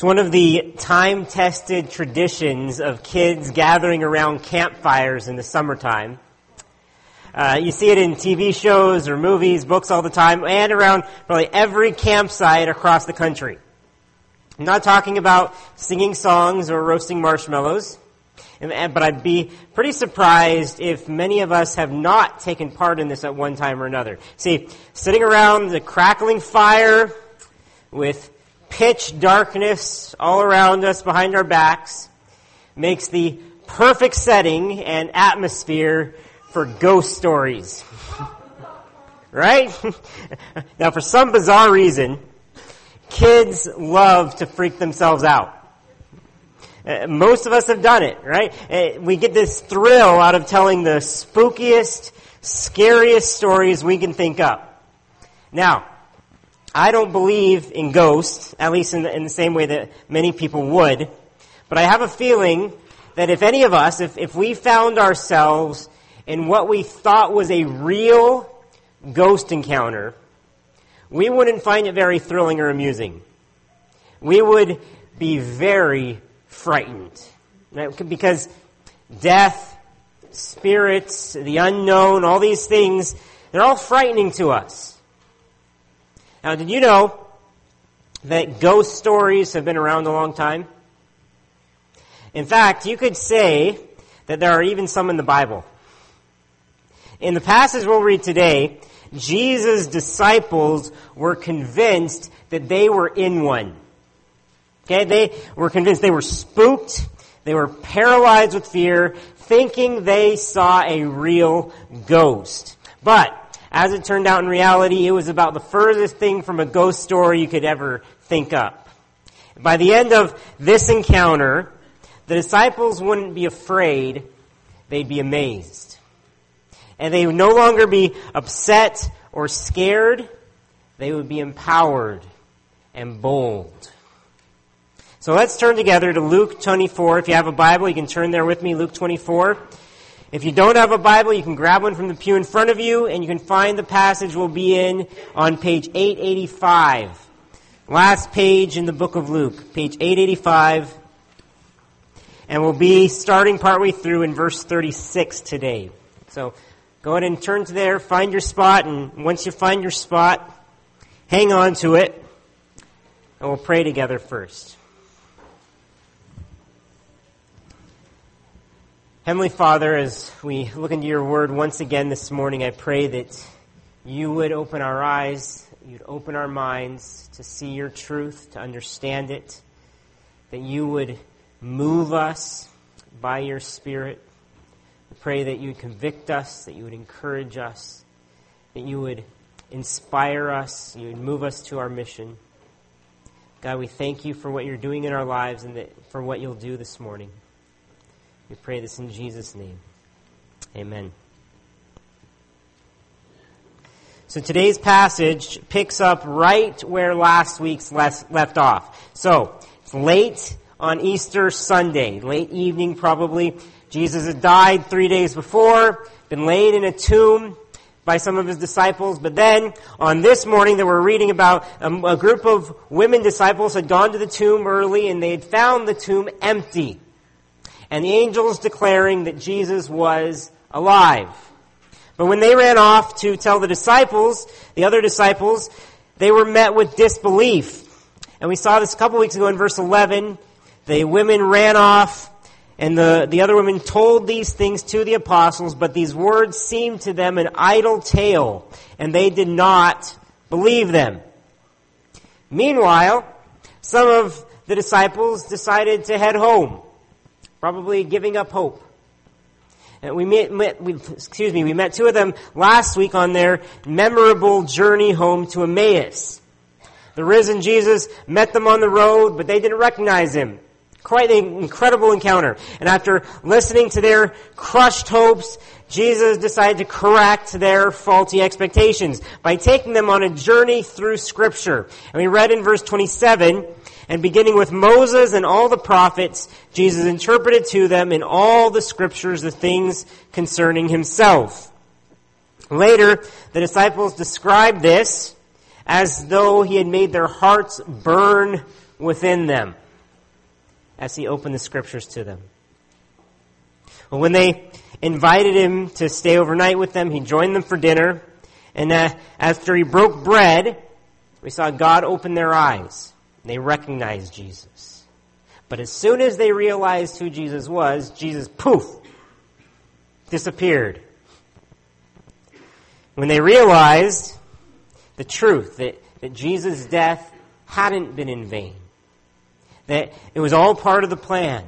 It's one of the time-tested traditions of kids gathering around campfires in the summertime. You see it in TV shows or movies, books all the time, and around probably every campsite across the country. I'm not talking about singing songs or roasting marshmallows, but I'd be pretty surprised if many of us have not taken part in this at one time or another. See, sitting around the crackling fire with pitch darkness all around us behind our backs makes the perfect setting and atmosphere for ghost stories, right? Now, for some bizarre reason, kids love to freak themselves out. Most of us have done it, right? We get this thrill out of telling the spookiest, scariest stories we can think up. Now, I don't believe in ghosts, at least in the same way that many people would, but I have a feeling that if any of us, if we found ourselves in what we thought was a real ghost encounter, we wouldn't find it very thrilling or amusing. We would be very frightened, right? Because death, spirits, the unknown, all these things, they're all frightening to us. Now, did you know that ghost stories have been around a long time? In fact, you could say that there are even some in the Bible. In the passage we'll read today, Jesus' disciples were convinced that they were in one. Okay, they were convinced, they were spooked, they were paralyzed with fear, thinking they saw a real ghost. But as it turned out in reality, it was about the furthest thing from a ghost story you could ever think up. By the end of this encounter, the disciples wouldn't be afraid, they'd be amazed. And they would no longer be upset or scared, they would be empowered and bold. So let's turn together to Luke 24. If you have a Bible, you can turn there with me, Luke 24. If you don't have a Bible, you can grab one from the pew in front of you, and you can find the passage we'll be in on page 885. Last page in the book of Luke, page 885. And we'll be starting partway through in verse 36 today. So go ahead and turn to there, find your spot, and once you find your spot, hang on to it, and we'll pray together first. Heavenly Father, as we look into your word once again this morning, I pray that you would open our eyes, you'd open our minds to see your truth, to understand it, that you would move us by your Spirit. I pray that you would convict us, that you would encourage us, that you would inspire us, you would move us to our mission. God, we thank you for what you're doing in our lives and for what you'll do this morning. We pray this in Jesus' name. Amen. So today's passage picks up right where last week's left off. So it's late on Easter Sunday, late evening probably. Jesus had died 3 days before, been laid in a tomb by some of his disciples. But then on this morning that we're reading about, a group of women disciples had gone to the tomb early and they had found the tomb empty. And the angels declaring that Jesus was alive. But when they ran off to tell the other disciples, they were met with disbelief. And we saw this a couple weeks ago in verse 11. The women ran off, and the other women told these things to the apostles, but these words seemed to them an idle tale, and they did not believe them. Meanwhile, some of the disciples decided to head home, probably giving up hope. And we met two of them last week on their memorable journey home to Emmaus. The risen Jesus met them on the road, but they didn't recognize him. Quite an incredible encounter. And after listening to their crushed hopes, Jesus decided to correct their faulty expectations by taking them on a journey through Scripture. And we read in verse 27, and beginning with Moses and all the prophets, Jesus interpreted to them in all the Scriptures the things concerning himself. Later, the disciples described this as though he had made their hearts burn within them. as he opened the scriptures to them. Well, when they invited him to stay overnight with them, he joined them for dinner. And after he broke bread, we saw God open their eyes. They recognized Jesus. But as soon as they realized who Jesus was, Jesus, poof, disappeared. When they realized the truth that Jesus' death hadn't been in vain, that it was all part of the plan,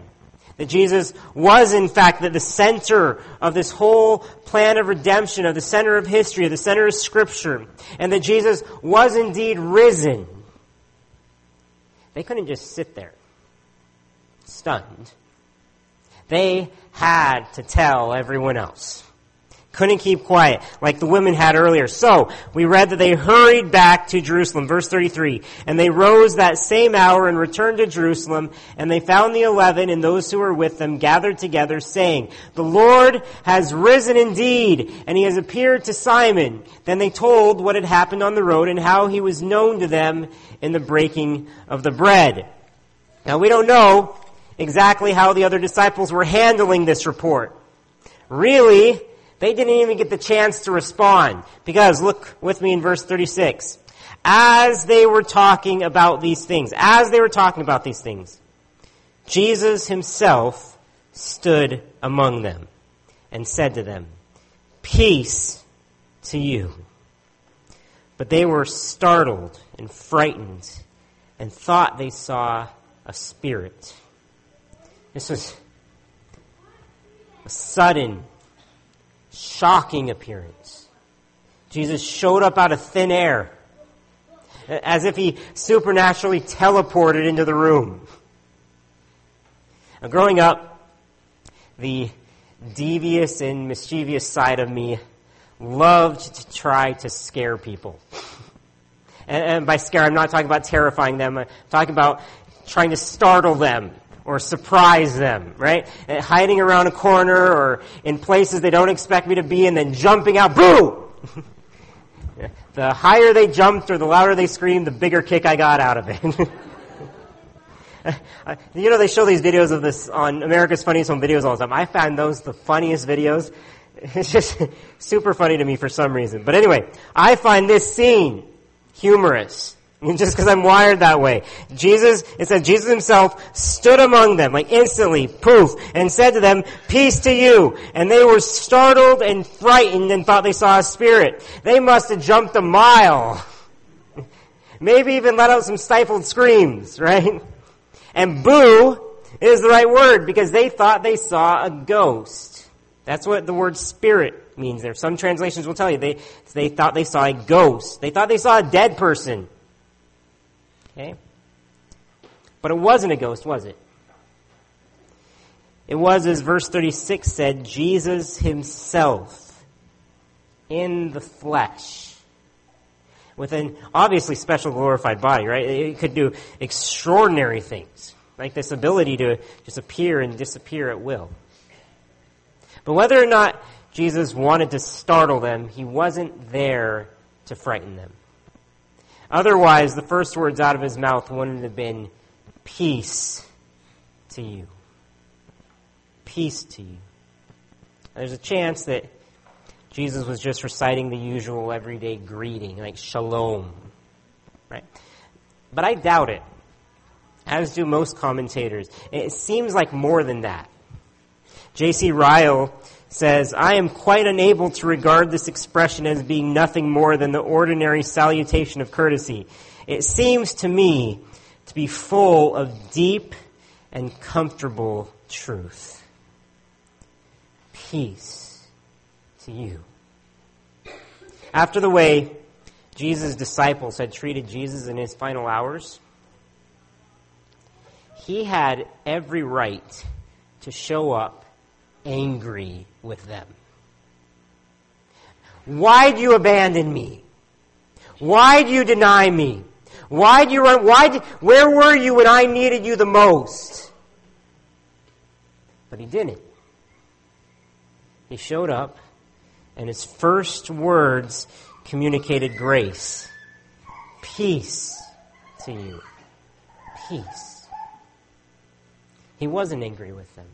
that Jesus was, in fact, the center of this whole plan of redemption, of the center of history, of the center of Scripture, and that Jesus was indeed risen, they couldn't just sit there, stunned. They had to tell everyone else. Couldn't keep quiet, like the women had earlier. So, we read that they hurried back to Jerusalem, verse 33. And they rose that same hour and returned to Jerusalem, and they found the 11 and those who were with them gathered together, saying, "The Lord has risen indeed, and he has appeared to Simon." Then they told what had happened on the road and how he was known to them in the breaking of the bread. Now, we don't know exactly how the other disciples were handling this report. Really, they didn't even get the chance to respond, because look with me in verse 36. As they were talking about these things, Jesus himself stood among them and said to them, "Peace to you." But they were startled and frightened and thought they saw a spirit. This was a sudden, shocking appearance. Jesus showed up out of thin air, as if he supernaturally teleported into the room. Now, growing up, the devious and mischievous side of me loved to try to scare people. And by scare, I'm not talking about terrifying them. I'm talking about trying to startle them, or surprise them, right? Hiding around a corner or in places they don't expect me to be and then jumping out, boo! The higher they jumped or the louder they screamed, the bigger kick I got out of it. You know, they show these videos of this on America's Funniest Home Videos all the time. I found those the funniest videos. It's just super funny to me for some reason. But anyway, I find this scene humorous, just because I'm wired that way. It said Jesus himself stood among them, like instantly, poof, and said to them, "Peace to you." And they were startled and frightened and thought they saw a spirit. They must have jumped a mile. Maybe even let out some stifled screams, right? And boo is the right word, because they thought they saw a ghost. That's what the word spirit means there. Some translations will tell you they thought they saw a ghost. They thought they saw a dead person. Okay? But it wasn't a ghost, was it? It was, as verse 36 said, Jesus himself in the flesh, with an obviously special glorified body, right? It could do extraordinary things, like this ability to just appear and disappear at will. But whether or not Jesus wanted to startle them, he wasn't there to frighten them. Otherwise, the first words out of his mouth wouldn't have been, "Peace to you. Peace to you." There's a chance that Jesus was just reciting the usual everyday greeting, like shalom, right? But I doubt it, as do most commentators. It seems like more than that. J.C. Ryle says, "I am quite unable to regard this expression as being nothing more than the ordinary salutation of courtesy. It seems to me to be full of deep and comfortable truth. Peace to you." After the way Jesus' disciples had treated Jesus in his final hours, he had every right to show up angry with them. "Why'd you abandon me? Why'd you deny me? Why'd you run? Where were you when I needed you the most?" But he didn't. He showed up, and his first words communicated grace. "Peace to you. Peace." He wasn't angry with them.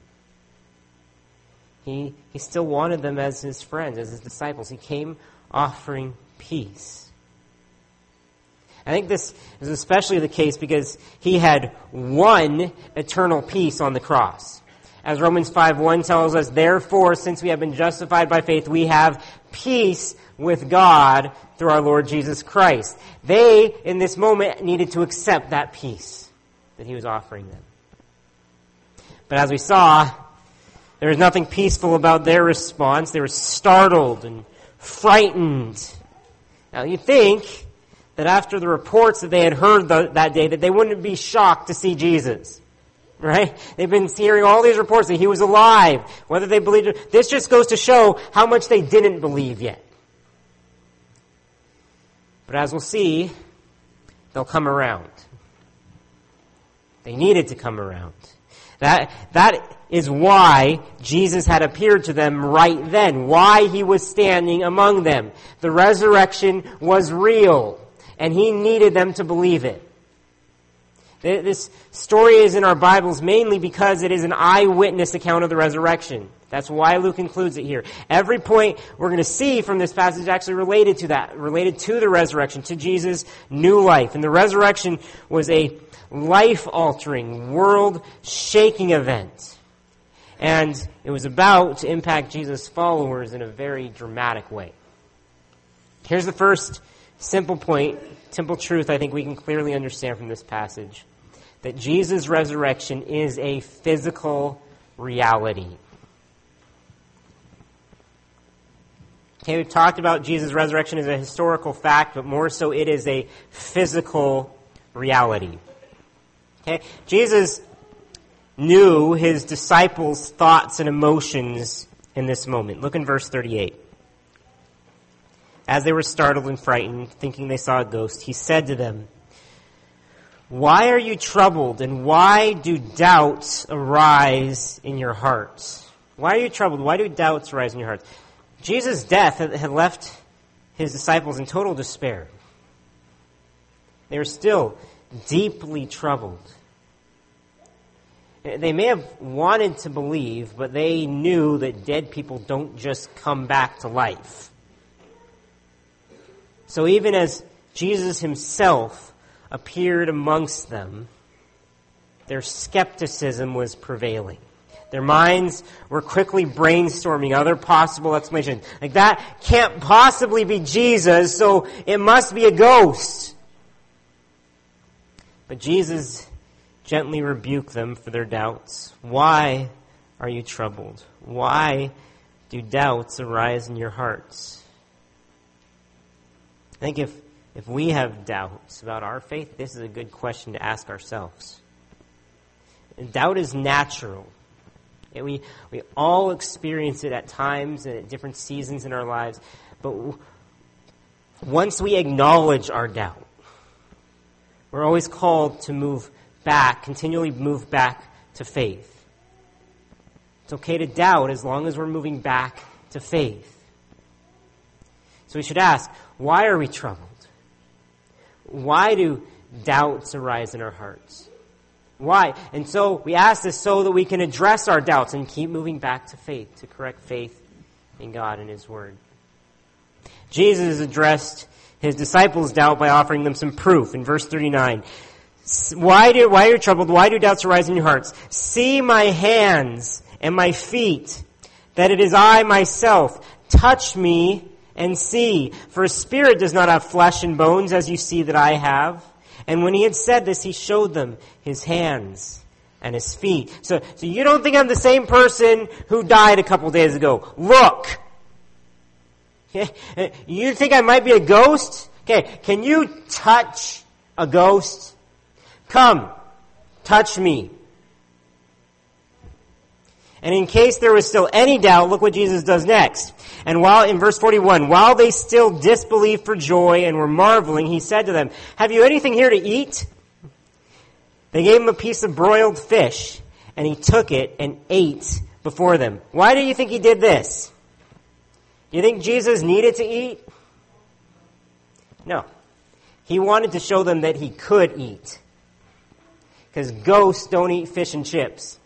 He still wanted them as his friends, as his disciples. He came offering peace. I think this is especially the case because he had one eternal peace on the cross. As Romans 5:1 tells us, therefore, since we have been justified by faith, we have peace with God through our Lord Jesus Christ. They, in this moment, needed to accept that peace that he was offering them. But as we saw, there was nothing peaceful about their response. They were startled and frightened. Now, you'd think that after the reports that they had heard that day, that they wouldn't be shocked to see Jesus, right? They've been hearing all these reports that he was alive, whether they believed it. This just goes to show how much they didn't believe yet. But as we'll see, they'll come around. They needed to come around. That is why Jesus had appeared to them right then, why he was standing among them. The resurrection was real, and he needed them to believe it. This story is in our Bibles mainly because it is an eyewitness account of the resurrection. That's why Luke includes it here. Every point we're going to see from this passage is actually related to that, related to the resurrection, to Jesus' new life. And the resurrection was a life-altering, world-shaking event. And it was about to impact Jesus' followers in a very dramatic way. Here's the first simple point, simple truth I think we can clearly understand from this passage, that Jesus' resurrection is a physical reality. Okay, we've talked about Jesus' resurrection as a historical fact, but more so it is a physical reality. Okay, Jesus knew his disciples' thoughts and emotions in this moment. Look in verse 38. As they were startled and frightened, thinking they saw a ghost, he said to them, "Why are you troubled, and why do doubts arise in your hearts?" Why are you troubled? Why do doubts arise in your hearts? Jesus' death had left his disciples in total despair. They were still deeply troubled. They may have wanted to believe, but they knew that dead people don't just come back to life. So even as Jesus himself appeared amongst them, their skepticism was prevailing. Their minds were quickly brainstorming other possible explanations. Like, that can't possibly be Jesus, so it must be a ghost. But Jesus gently rebuked them for their doubts. Why are you troubled? Why do doubts arise in your hearts? I think if we have doubts about our faith, this is a good question to ask ourselves. Doubt is natural. And we all experience it at times and at different seasons in our lives. But once we acknowledge our doubt, we're always called to move back, continually move back to faith. It's okay to doubt as long as we're moving back to faith. So we should ask, why are we troubled? Why do doubts arise in our hearts? Why? And so we ask this so that we can address our doubts and keep moving back to faith, to correct faith in God and his word. Jesus addressed his disciples' doubt by offering them some proof. In verse 39, Why are you troubled? Why do doubts arise in your hearts? See my hands and my feet, that it is I myself. Touch me and see. For a spirit does not have flesh and bones, as you see that I have. And when he had said this, he showed them his hands and his feet. So you don't think I'm the same person who died a couple days ago. Look. You think I might be a ghost? Okay, can you touch a ghost? Come, touch me. And in case there was still any doubt, look what Jesus does next. And while in verse 41, while they still disbelieved for joy and were marveling, he said to them, "Have you anything here to eat?" They gave him a piece of broiled fish, and he took it and ate before them. Why do you think he did this? Do you think Jesus needed to eat? No. He wanted to show them that he could eat. Because ghosts don't eat fish and chips.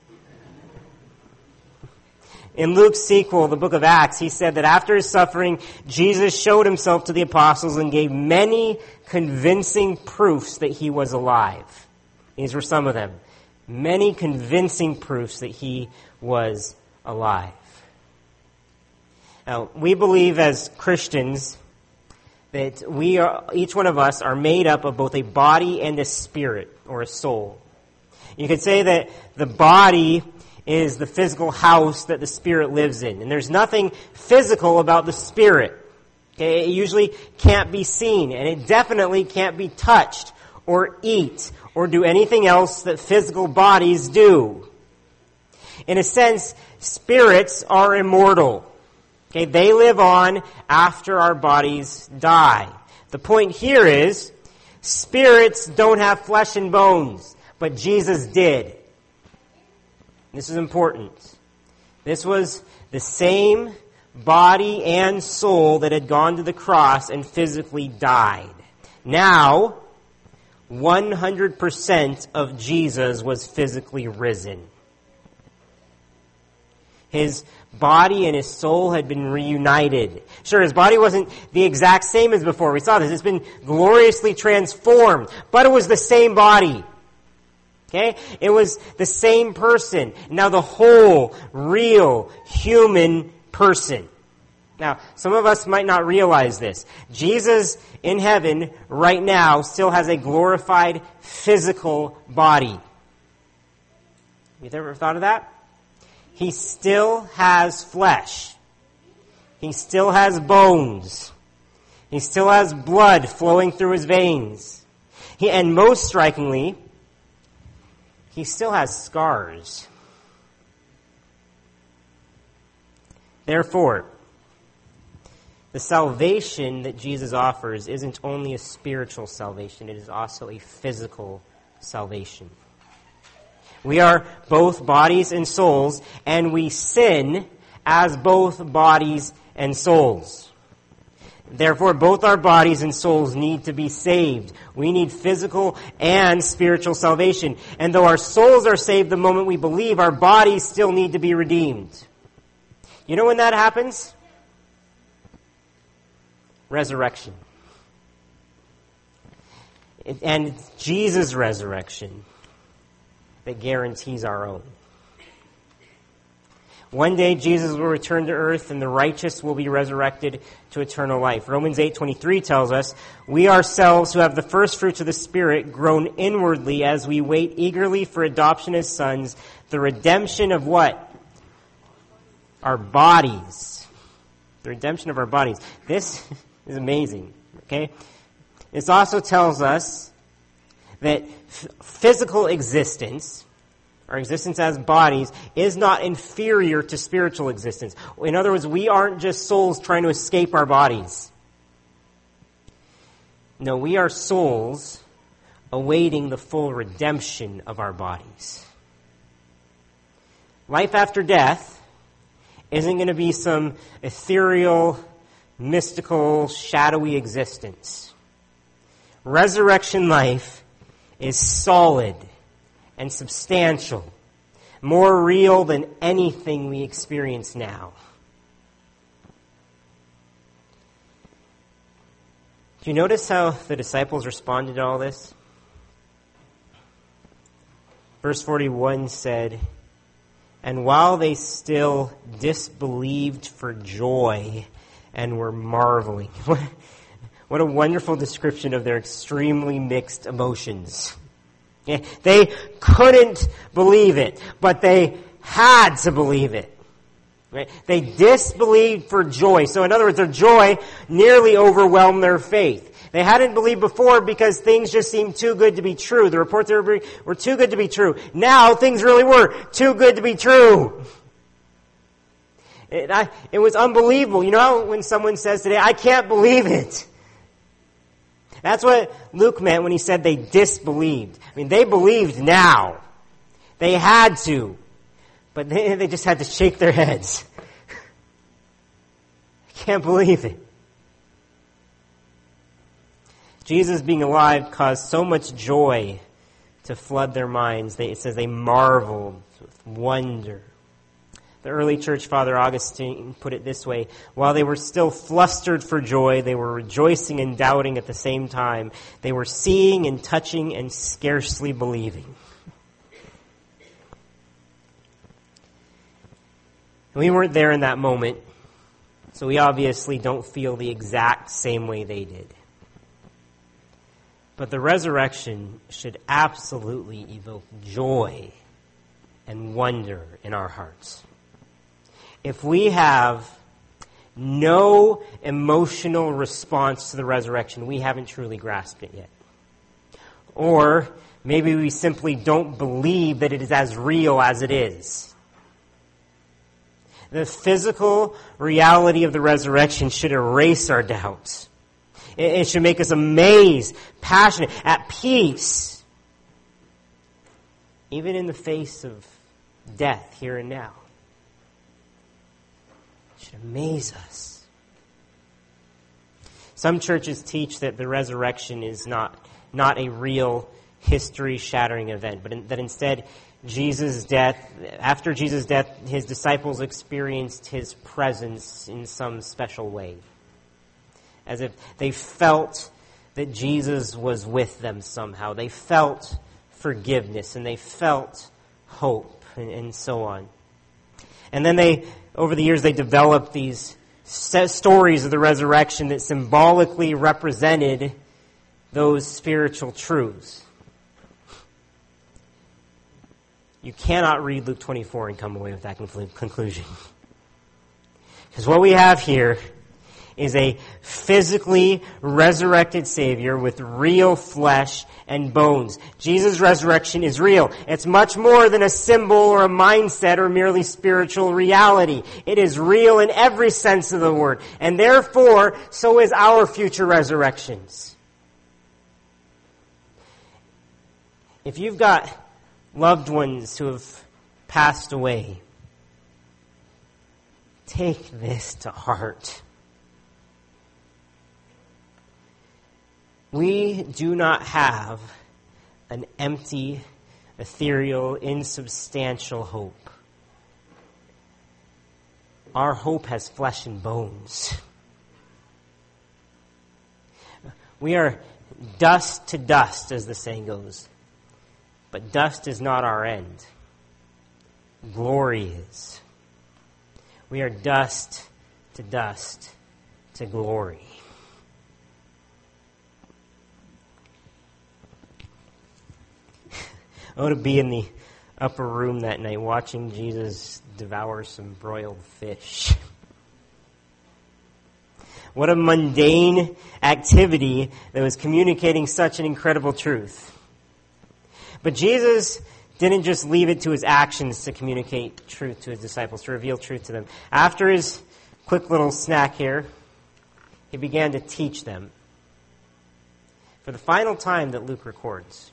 In Luke's sequel, the book of Acts, he said that after his suffering, Jesus showed himself to the apostles and gave many convincing proofs that he was alive. These were some of them. Many convincing proofs that he was alive. Now, we believe as Christians that we are, each one of us are made up of both a body and a spirit or a soul. You could say that the body is the physical house that the spirit lives in. And there's nothing physical about the spirit. Okay? It usually can't be seen, and it definitely can't be touched or eat or do anything else that physical bodies do. In a sense, spirits are immortal. Okay? They live on after our bodies die. The point here is spirits don't have flesh and bones, but Jesus did. This is important. This was the same body and soul that had gone to the cross and physically died. Now, 100% of Jesus was physically risen. His body and his soul had been reunited. Sure, his body wasn't the exact same as before. We saw this. It's been gloriously transformed, but it was the same body. Okay? It was the same person. Now the whole, real, human person. Now, some of us might not realize this. Jesus in heaven right now still has a glorified physical body. You've ever thought of that? He still has flesh. He still has bones. He still has blood flowing through his veins. And most strikingly, he still has scars. Therefore, the salvation that Jesus offers isn't only a spiritual salvation, it is also a physical salvation. We are both bodies and souls, and we sin as both bodies and souls. Therefore, both our bodies and souls need to be saved. We need physical and spiritual salvation. And though our souls are saved the moment we believe, our bodies still need to be redeemed. You know when that happens? Resurrection. And it's Jesus' resurrection that guarantees our own. One day Jesus will return to earth and the righteous will be resurrected to eternal life. Romans 8:23 tells us, "We ourselves who have the first fruits of the Spirit groan inwardly as we wait eagerly for adoption as sons, the redemption of what? Our bodies." The redemption of our bodies. This is amazing, okay? This also tells us that physical existence, our existence as bodies, is not inferior to spiritual existence. In other words, we aren't just souls trying to escape our bodies. No, we are souls awaiting the full redemption of our bodies. Life after death isn't going to be some ethereal, mystical, shadowy existence. Resurrection life is solid and substantial, more real than anything we experience now. Do you notice how the disciples responded to all this? Verse 41 said, "And while they still disbelieved for joy and were marveling." What a wonderful description of their extremely mixed emotions. Yeah, they couldn't believe it, but they had to believe it. Right? They disbelieved for joy. So in other words, their joy nearly overwhelmed their faith. They hadn't believed before because things just seemed too good to be true. The reports they were too good to be true. Now things really were too good to be true. It was unbelievable. You know when someone says today, "I can't believe it." That's what Luke meant when he said they disbelieved. I mean, they believed now. They had to. But they just had to shake their heads. I can't believe it. Jesus being alive caused so much joy to flood their minds. It says they marveled with wonder. The early church father Augustine put it this way: while they were still flustered for joy, they were rejoicing and doubting at the same time. They were seeing and touching and scarcely believing. We weren't there in that moment, so we obviously don't feel the exact same way they did. But the resurrection should absolutely evoke joy and wonder in our hearts. If we have no emotional response to the resurrection, we haven't truly grasped it yet. Or maybe we simply don't believe that it is as real as it is. The physical reality of the resurrection should erase our doubts. It should make us amazed, passionate, at peace, even in the face of death here and now. It should amaze us. Some churches teach that the resurrection is not a real history-shattering event, but that instead after Jesus' death, his disciples experienced his presence in some special way, as if they felt that Jesus was with them somehow. They felt forgiveness, and they felt hope, and so on. And then over the years, they developed these stories of the resurrection that symbolically represented those spiritual truths. You cannot read Luke 24 and come away with that conclusion. Because what we have here is a physically resurrected Savior with real flesh and bones. Jesus' resurrection is real. It's much more than a symbol or a mindset or merely spiritual reality. It is real in every sense of the word. And therefore, so is our future resurrections. If you've got loved ones who have passed away, take this to heart. We do not have an empty, ethereal, insubstantial hope. Our hope has flesh and bones. We are dust to dust, as the saying goes. But dust is not our end. Glory is. We are dust to glory. I want to be in the upper room that night watching Jesus devour some broiled fish. What a mundane activity that was communicating such an incredible truth. But Jesus didn't just leave it to his actions to communicate truth to his disciples, to reveal truth to them. After his quick little snack here, he began to teach them. For the final time that Luke records,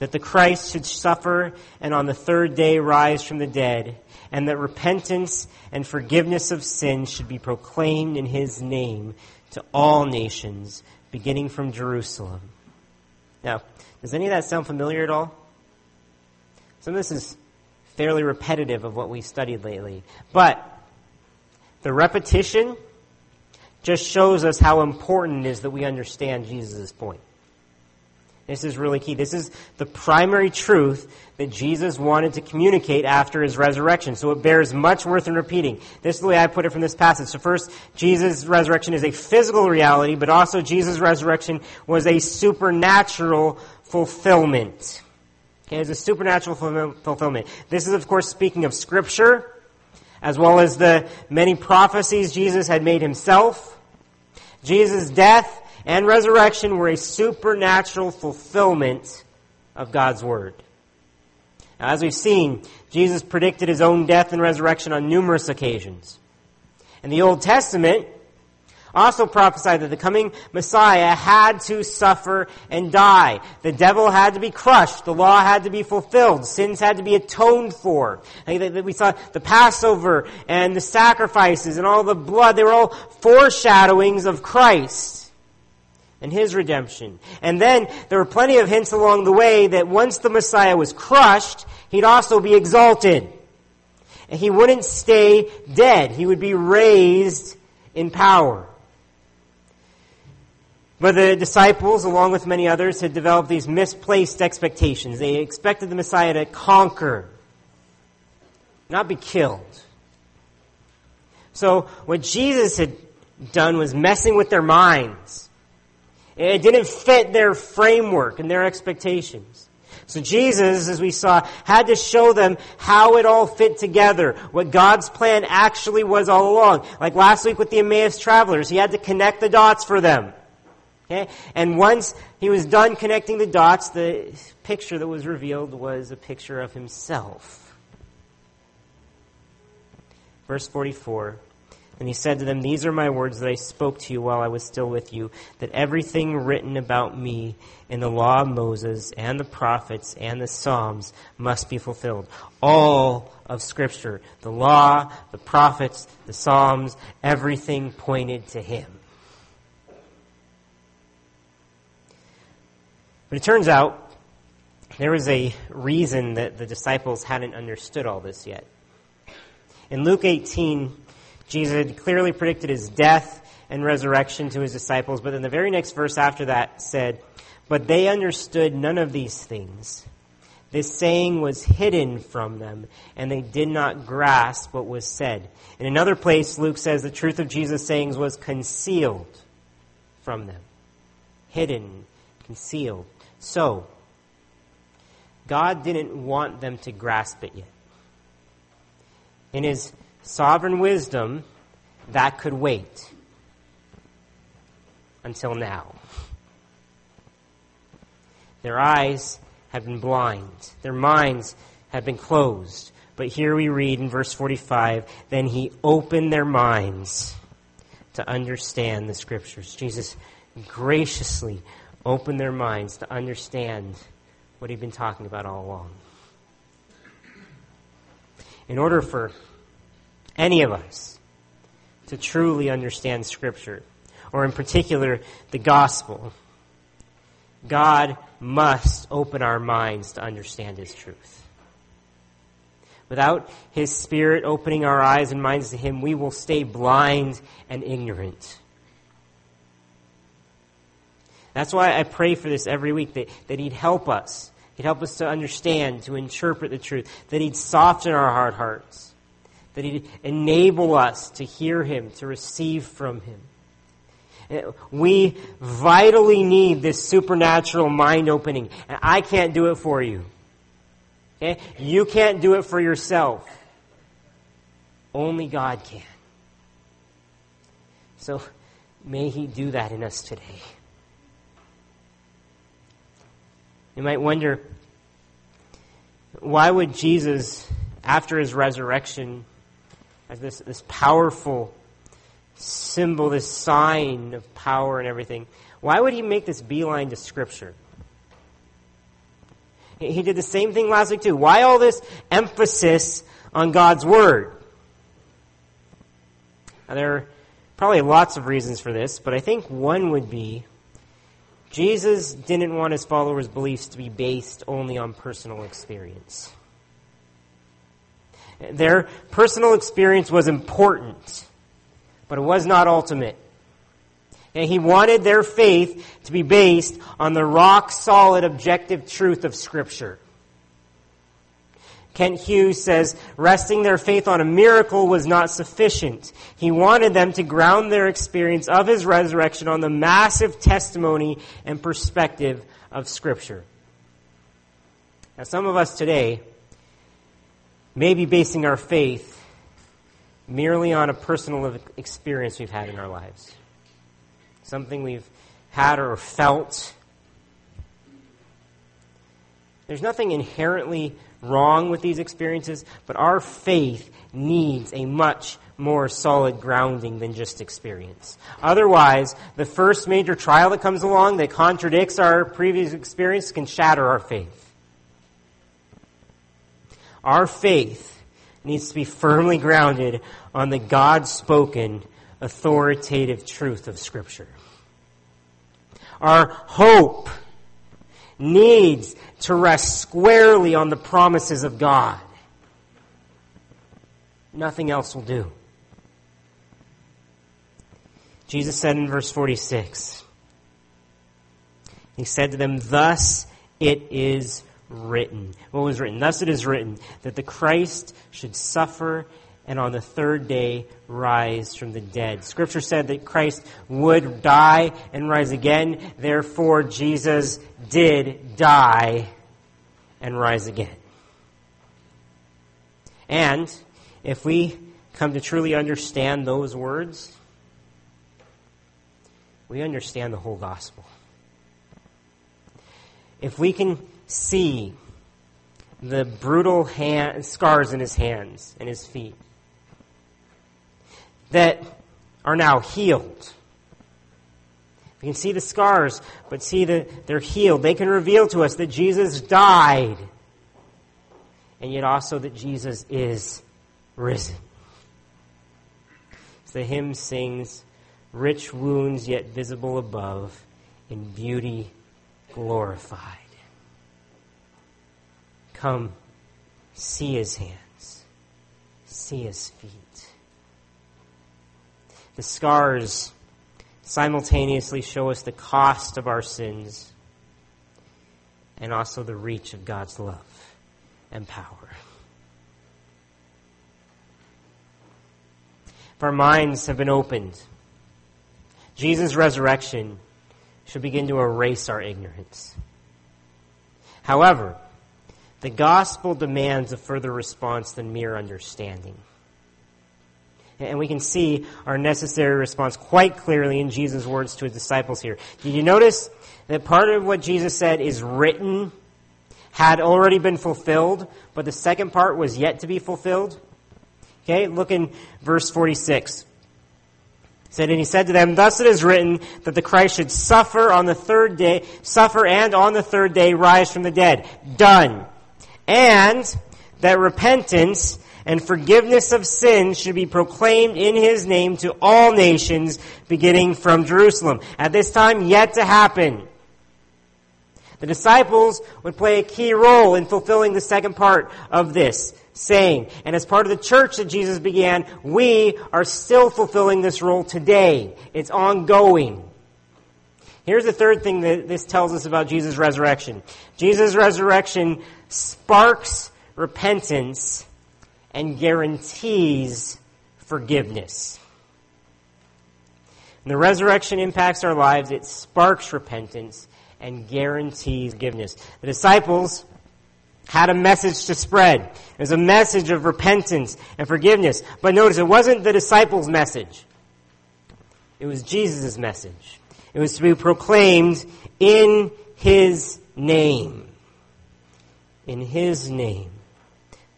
that the Christ should suffer and on the third day rise from the dead, and that repentance and forgiveness of sins should be proclaimed in his name to all nations, beginning from Jerusalem." Now, does any of that sound familiar at all? Some of this is fairly repetitive of what we studied lately, but the repetition just shows us how important it is that we understand Jesus' point. This is really key. This is the primary truth that Jesus wanted to communicate after his resurrection, so it bears much worth in repeating. This is the way I put it from this passage. So first, Jesus' resurrection is a physical reality, but also Jesus' resurrection was a supernatural fulfillment. Okay, it was a supernatural fulfillment. This is, of course, speaking of Scripture, as well as the many prophecies Jesus had made himself. Jesus' death and resurrection were a supernatural fulfillment of God's word. Now, as we've seen, Jesus predicted his own death and resurrection on numerous occasions. In the Old Testament, also prophesied that the coming Messiah had to suffer and die. The devil had to be crushed. The law had to be fulfilled. Sins had to be atoned for. We saw the Passover and the sacrifices and all the blood. They were all foreshadowings of Christ and his redemption. And then there were plenty of hints along the way that once the Messiah was crushed, he'd also be exalted. And he wouldn't stay dead. He would be raised in power. But the disciples, along with many others, had developed these misplaced expectations. They expected the Messiah to conquer, not be killed. So what Jesus had done was messing with their minds. It didn't fit their framework and their expectations. So Jesus, as we saw, had to show them how it all fit together, what God's plan actually was all along. Like last week with the Emmaus travelers, he had to connect the dots for them. Okay? And once he was done connecting the dots, the picture that was revealed was a picture of himself. Verse 44. And he said to them, "These are my words that I spoke to you while I was still with you, that everything written about me in the law of Moses and the prophets and the Psalms must be fulfilled." All of Scripture, the law, the prophets, the Psalms, everything pointed to him. But it turns out there was a reason that the disciples hadn't understood all this yet. In Luke 18, Jesus had clearly predicted his death and resurrection to his disciples, but in the very next verse after that said, "But they understood none of these things. This saying was hidden from them, and they did not grasp what was said." In another place, Luke says the truth of Jesus' sayings was concealed from them. Hidden, concealed. So, God didn't want them to grasp it yet. In his sovereign wisdom, that could wait until now. Their eyes have been blind. Their minds have been closed. But here we read in verse 45, "Then he opened their minds to understand the Scriptures." Jesus graciously opened their minds to understand what he'd been talking about all along. In order for any of us to truly understand Scripture, or in particular, the gospel, God must open our minds to understand his truth. Without his Spirit opening our eyes and minds to him, we will stay blind and ignorant. That's why I pray for this every week, that he'd help us. He'd help us to understand, to interpret the truth, that he'd soften our hard hearts, that he'd enable us to hear him, to receive from him. We vitally need this supernatural mind opening, and I can't do it for you. Okay? You can't do it for yourself. Only God can. So may he do that in us today. You might wonder, why would Jesus, after his resurrection, as this powerful symbol, this sign of power and everything, why would he make this beeline to Scripture? He did the same thing last week too. Why all this emphasis on God's Word? Now, there are probably lots of reasons for this, but I think one would be Jesus didn't want his followers' beliefs to be based only on personal experience. Their personal experience was important, but it was not ultimate. And he wanted their faith to be based on the rock-solid objective truth of Scripture. Kent Hughes says, resting their faith on a miracle was not sufficient. He wanted them to ground their experience of his resurrection on the massive testimony and perspective of Scripture. Now, some of us today maybe basing our faith merely on a personal experience we've had in our lives. Something we've had or felt. There's nothing inherently wrong with these experiences, but our faith needs a much more solid grounding than just experience. Otherwise, the first major trial that comes along that contradicts our previous experience can shatter our faith. Our faith needs to be firmly grounded on the God-spoken, authoritative truth of Scripture. Our hope needs to rest squarely on the promises of God. Nothing else will do. Jesus said in verse 46, He said to them, "Thus it is written." What was written? Thus it is written that the Christ should suffer and on the third day rise from the dead. Scripture said that Christ would die and rise again. Therefore, Jesus did die and rise again. And if we come to truly understand those words, we understand the whole gospel. If we can see the brutal scars in his hands and his feet, that are now healed. We can see the scars, but see that they're healed. They can reveal to us that Jesus died, and yet also that Jesus is risen. So the hymn sings, "Rich wounds yet visible above, in beauty glorified." Come, see his hands, see his feet. The scars simultaneously show us the cost of our sins and also the reach of God's love and power. If our minds have been opened, Jesus' resurrection should begin to erase our ignorance. However, the gospel demands a further response than mere understanding. And we can see our necessary response quite clearly in Jesus' words to his disciples here. Did you notice that part of what Jesus said is written, had already been fulfilled, but the second part was yet to be fulfilled? Okay, look in verse 46. It said, "And he said to them, 'Thus it is written that the Christ should suffer and on the third day rise from the dead.'" Done. "And that repentance and forgiveness of sins should be proclaimed in his name to all nations, beginning from Jerusalem." At this time, yet to happen. The disciples would play a key role in fulfilling the second part of this saying. And as part of the church that Jesus began, we are still fulfilling this role today. It's ongoing. Here's the third thing that this tells us about Jesus' resurrection. Jesus' resurrection sparks repentance and guarantees forgiveness. When the resurrection impacts our lives, it sparks repentance and guarantees forgiveness. The disciples had a message to spread. It was a message of repentance and forgiveness. But notice, it wasn't the disciples' message. It was Jesus' message. It was to be proclaimed in his name. In his name.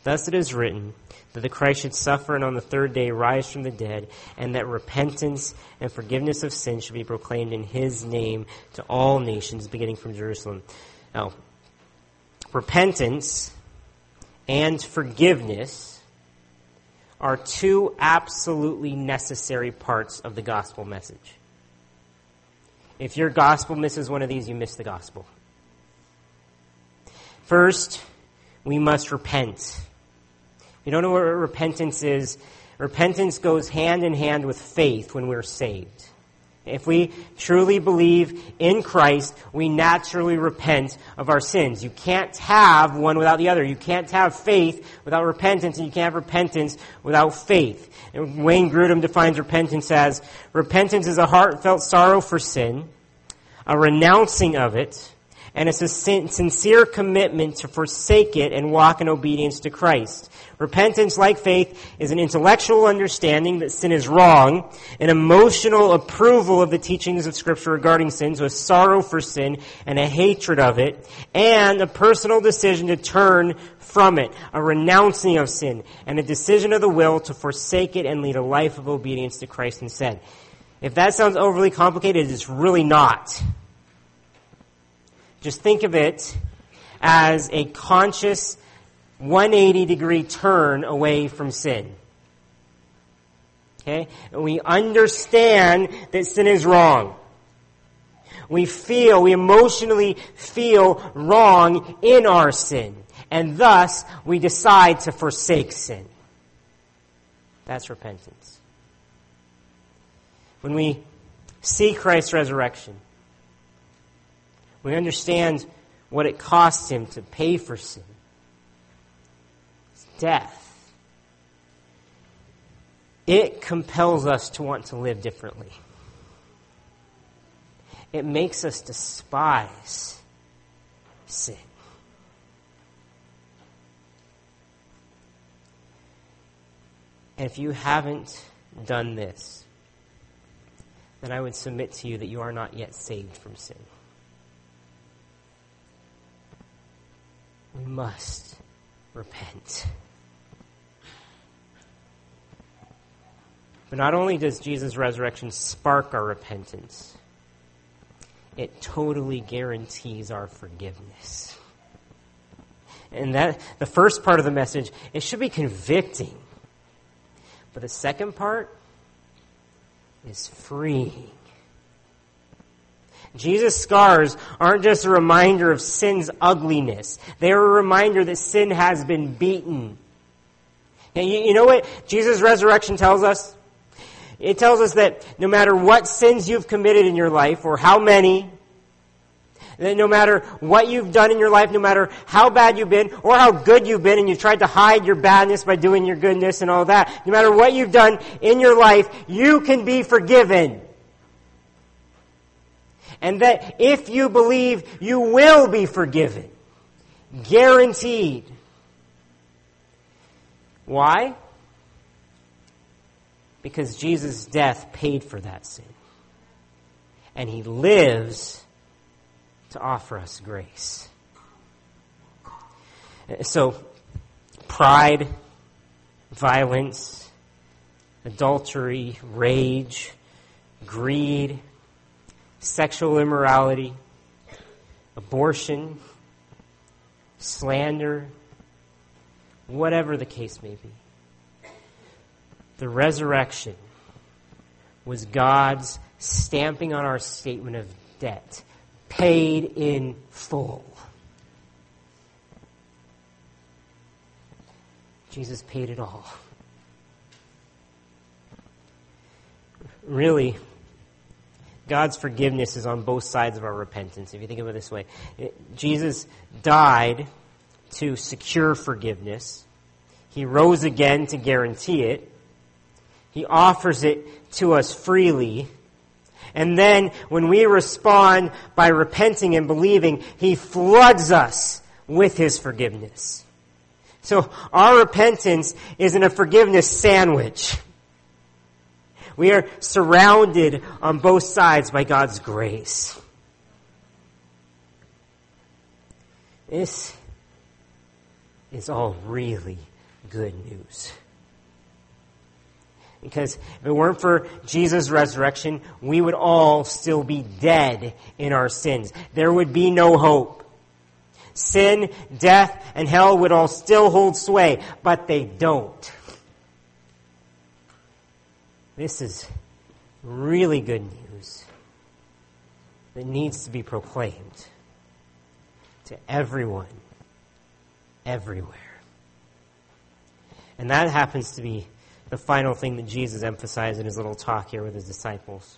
"Thus it is written that the Christ should suffer and on the third day rise from the dead, and that repentance and forgiveness of sin should be proclaimed in his name to all nations, beginning from Jerusalem." Now, repentance and forgiveness are two absolutely necessary parts of the gospel message. If your gospel misses one of these, you miss the gospel. First, we must repent. You don't know what repentance is. Repentance goes hand in hand with faith when we're saved. If we truly believe in Christ, we naturally repent of our sins. You can't have one without the other. You can't have faith without repentance, and you can't have repentance without faith. And Wayne Grudem defines repentance as, "Repentance is a heartfelt sorrow for sin, a renouncing of it, and it's a sincere commitment to forsake it and walk in obedience to Christ. Repentance, like faith, is an intellectual understanding that sin is wrong, an emotional approval of the teachings of Scripture regarding sin, so a sorrow for sin and a hatred of it, and a personal decision to turn from it, a renouncing of sin, and a decision of the will to forsake it and lead a life of obedience to Christ instead. If that sounds overly complicated, it's really not. Just think of it as a conscious 180-degree turn away from sin. Okay? And we understand that sin is wrong. We emotionally feel wrong in our sin. And thus, we decide to forsake sin. That's repentance. When we see Christ's resurrection, we understand what it cost him to pay for sin. It's death. It compels us to want to live differently. It makes us despise sin. And if you haven't done this, then I would submit to you that you are not yet saved from sin. We must repent. But not only does Jesus' resurrection spark our repentance, it totally guarantees our forgiveness. And that the first part of the message, it should be convicting. But the second part is freeing. Jesus' scars aren't just a reminder of sin's ugliness. They're a reminder that sin has been beaten. And you know what Jesus' resurrection tells us? It tells us that no matter what sins you've committed in your life, or how many, that no matter what you've done in your life, no matter how bad you've been or how good you've been, and you've tried to hide your badness by doing your goodness and all that, no matter what you've done in your life, you can be forgiven. And that if you believe, you will be forgiven. Guaranteed. Why? Because Jesus' death paid for that sin. And he lives to offer us grace. So, pride, violence, adultery, rage, greed, sexual immorality, abortion, slander, whatever the case may be, the resurrection was God's stamping on our statement of debt, paid in full. Jesus paid it all. Really, God's forgiveness is on both sides of our repentance, if you think of it this way. Jesus died to secure forgiveness. He rose again to guarantee it. He offers it to us freely. And then, when we respond by repenting and believing, he floods us with his forgiveness. So, our repentance isn't a forgiveness sandwich. We are surrounded on both sides by God's grace. This is all really good news. Because if it weren't for Jesus' resurrection, we would all still be dead in our sins. There would be no hope. Sin, death, and hell would all still hold sway, but they don't. This is really good news that needs to be proclaimed to everyone, everywhere. And that happens to be the final thing that Jesus emphasized in his little talk here with his disciples.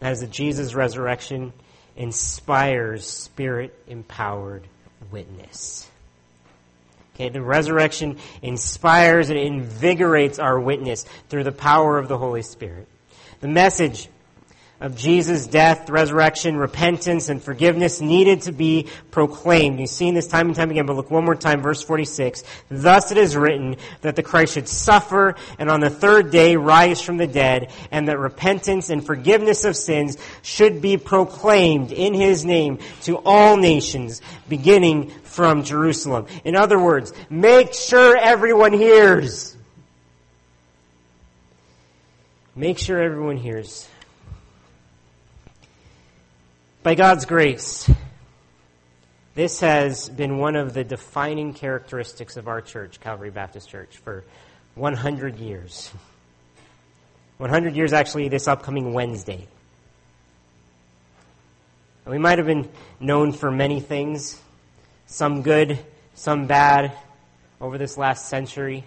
That is that Jesus' resurrection inspires Spirit-empowered witness. Okay, the resurrection inspires and invigorates our witness through the power of the Holy Spirit. The message of Jesus' death, resurrection, repentance, and forgiveness needed to be proclaimed. You've seen this time and time again, but look one more time, verse 46. Thus it is written that the Christ should suffer and on the third day rise from the dead, and that repentance and forgiveness of sins should be proclaimed in his name to all nations, beginning from Jerusalem. In other words, make sure everyone hears. Make sure everyone hears. By God's grace, this has been one of the defining characteristics of our church, Calvary Baptist Church, for 100 years. 100 years, actually, this upcoming Wednesday. And we might have been known for many things, some good, some bad, over this last century.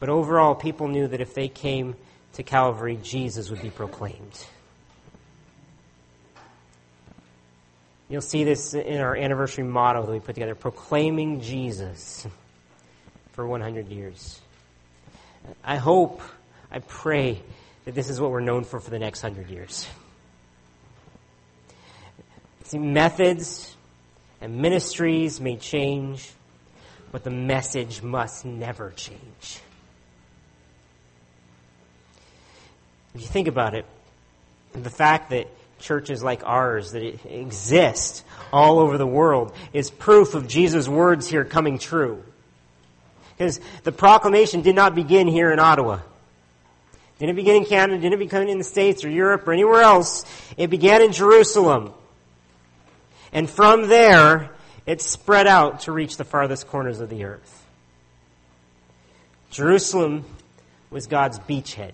But overall, people knew that if they came to Calvary, Jesus would be proclaimed. You'll see this in our anniversary motto that we put together, Proclaiming Jesus for 100 years. I hope, I pray, that this is what we're known for the next 100 years. See, methods and ministries may change, but the message must never change. If you think about it, the fact that churches like ours that exist all over the world is proof of Jesus' words here coming true. Because the proclamation did not begin here in Ottawa. It didn't begin in Canada, didn't begin in the States or Europe or anywhere else. It began in Jerusalem. And from there, it spread out to reach the farthest corners of the earth. Jerusalem was God's beachhead.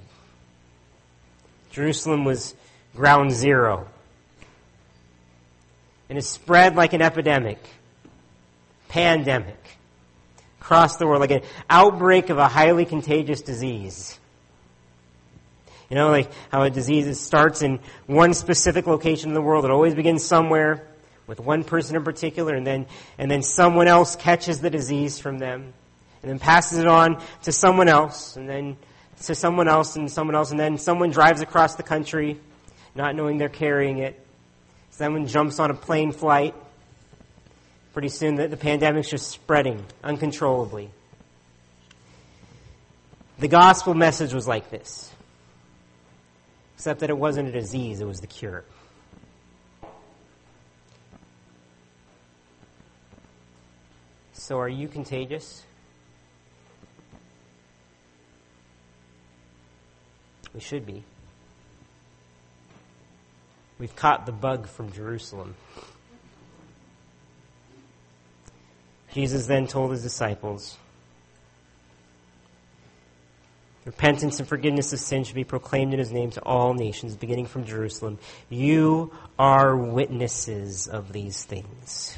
Jerusalem was ground zero. And it spread like an epidemic, pandemic, across the world, like an outbreak of a highly contagious disease. You know, like how a disease starts in one specific location in the world. It always begins somewhere with one person in particular, and then someone else catches the disease from them, and then passes it on to someone else, and then to someone else, and someone else, and then someone drives across the country not knowing they're carrying it. Someone jumps on a plane flight. Pretty soon the pandemic's just spreading uncontrollably. The gospel message was like this, except that it wasn't a disease, it was the cure. So are you contagious? We should be. We've caught the bug from Jerusalem. Jesus then told his disciples, repentance and forgiveness of sin should be proclaimed in his name to all nations, beginning from Jerusalem. You are witnesses of these things.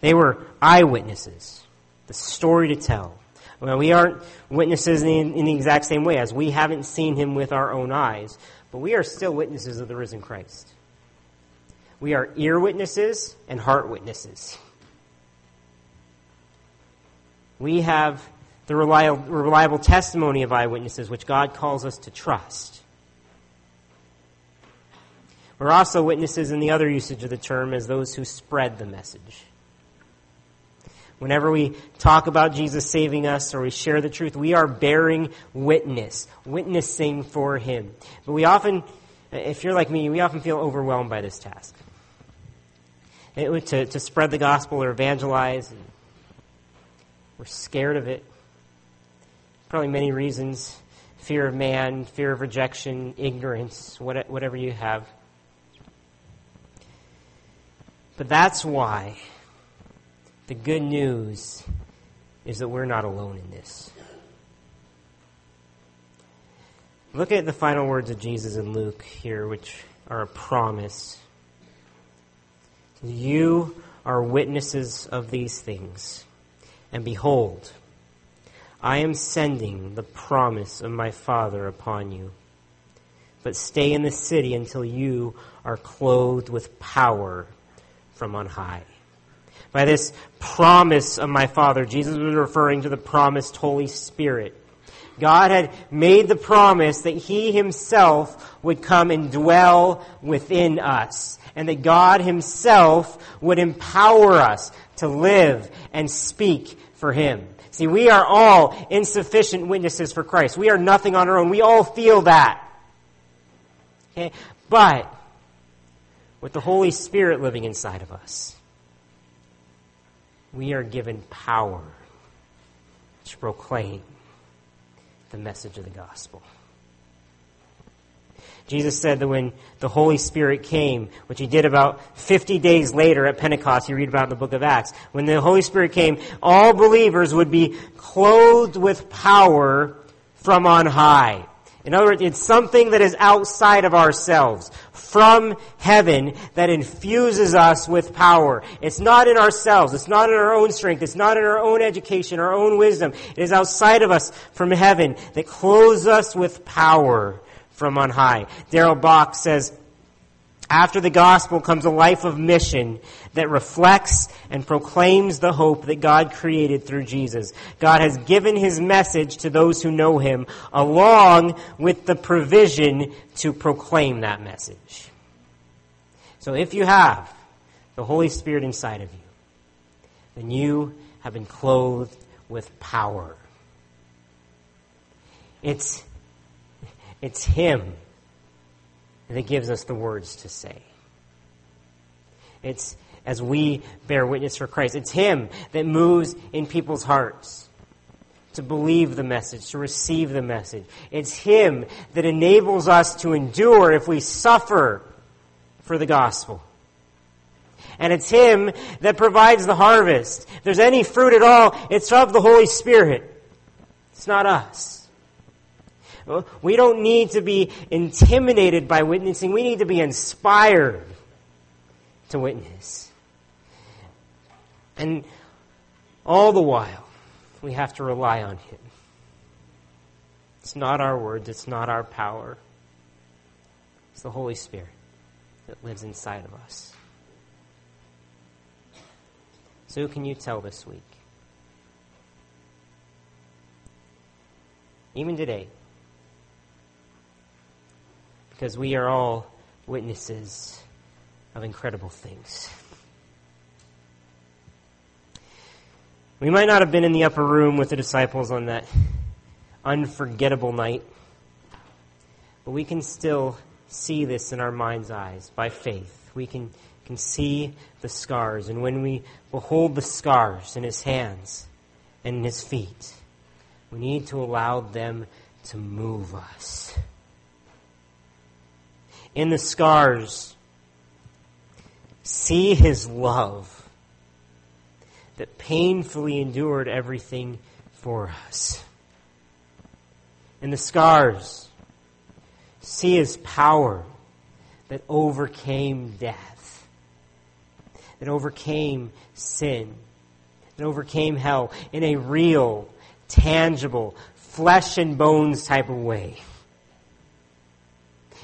They were eyewitnesses, the story to tell. Well, we aren't witnesses in the exact same way, as we haven't seen him with our own eyes. But we are still witnesses of the risen Christ. We are ear witnesses and heart witnesses. We have the reliable testimony of eyewitnesses, which God calls us to trust. We're also witnesses in the other usage of the term as those who spread the message. Whenever we talk about Jesus saving us or we share the truth, we are bearing witness, witnessing for him. But we often, if you're like me, we often feel overwhelmed by this task. To spread the gospel or evangelize, we're scared of it. Probably many reasons, fear of man, fear of rejection, ignorance, whatever you have. But that's why the good news is that we're not alone in this. Look at the final words of Jesus in Luke here, which are a promise. You are witnesses of these things, and behold, I am sending the promise of my Father upon you. But stay in the city until you are clothed with power from on high. By this promise of my Father, Jesus was referring to the promised Holy Spirit. God had made the promise that he himself would come and dwell within us, and that God himself would empower us to live and speak for him. See, we are all insufficient witnesses for Christ. We are nothing on our own. We all feel that. Okay? But with the Holy Spirit living inside of us, we are given power to proclaim the message of the gospel. Jesus said that when the Holy Spirit came, which he did about 50 days later at Pentecost, you read about in the book of Acts, when the Holy Spirit came, all believers would be clothed with power from on high. In other words, it's something that is outside of ourselves, from heaven, that infuses us with power. It's not in ourselves. It's not in our own strength. It's not in our own education, our own wisdom. It is outside of us from heaven that clothes us with power from on high. Darrell Bach says, after the gospel comes a life of mission that reflects and proclaims the hope that God created through Jesus. God has given his message to those who know him, along with the provision to proclaim that message. So if you have the Holy Spirit inside of you, then you have been clothed with power. It's him that gives us the words to say. It's as we bear witness for Christ. It's him that moves in people's hearts to believe the message, to receive the message. It's him that enables us to endure if we suffer for the gospel. And it's him that provides the harvest. If there's any fruit at all, it's of the Holy Spirit. It's not us. We don't need to be intimidated by witnessing. We need to be inspired to witness. And all the while, we have to rely on him. It's not our words. It's not our power. It's the Holy Spirit that lives inside of us. So who can you tell this week? Even today. Because we are all witnesses of incredible things. We might not have been in the upper room with the disciples on that unforgettable night, but we can still see this in our mind's eyes by faith. We can see the scars, and when we behold the scars in his hands and in his feet, we need to allow them to move us. In the scars, see his love that painfully endured everything for us. In the scars, see his power that overcame death, that overcame sin, that overcame hell in a real, tangible, flesh and bones type of way.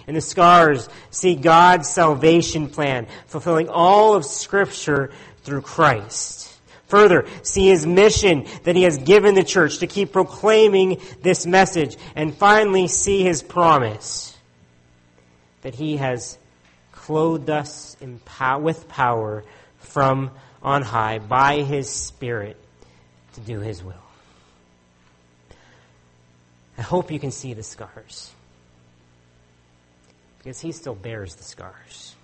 In the scars, see God's salvation plan, fulfilling all of Scripture through Christ. Further, see his mission that he has given the church to keep proclaiming this message. And finally, see his promise that he has clothed us with power from on high by his Spirit to do his will. I hope you can see the scars. Because he still bears the scars.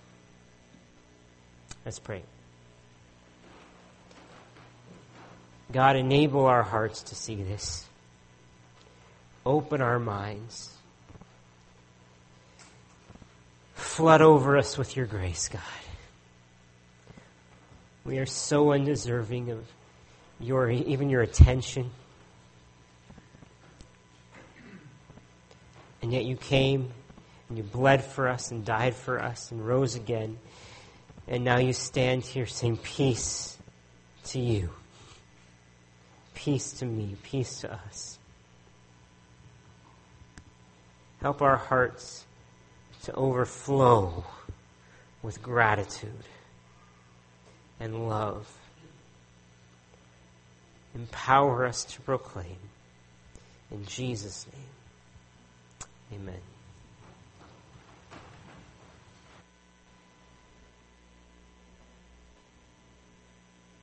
Let's pray. God, enable our hearts to see this. Open our minds. Flood over us with your grace, God. We are so undeserving of even your attention. And yet you came. And you bled for us and died for us and rose again. And now you stand here saying, peace to you. Peace to me. Peace to us. Help our hearts to overflow with gratitude and love. Empower us to proclaim In Jesus' name, amen.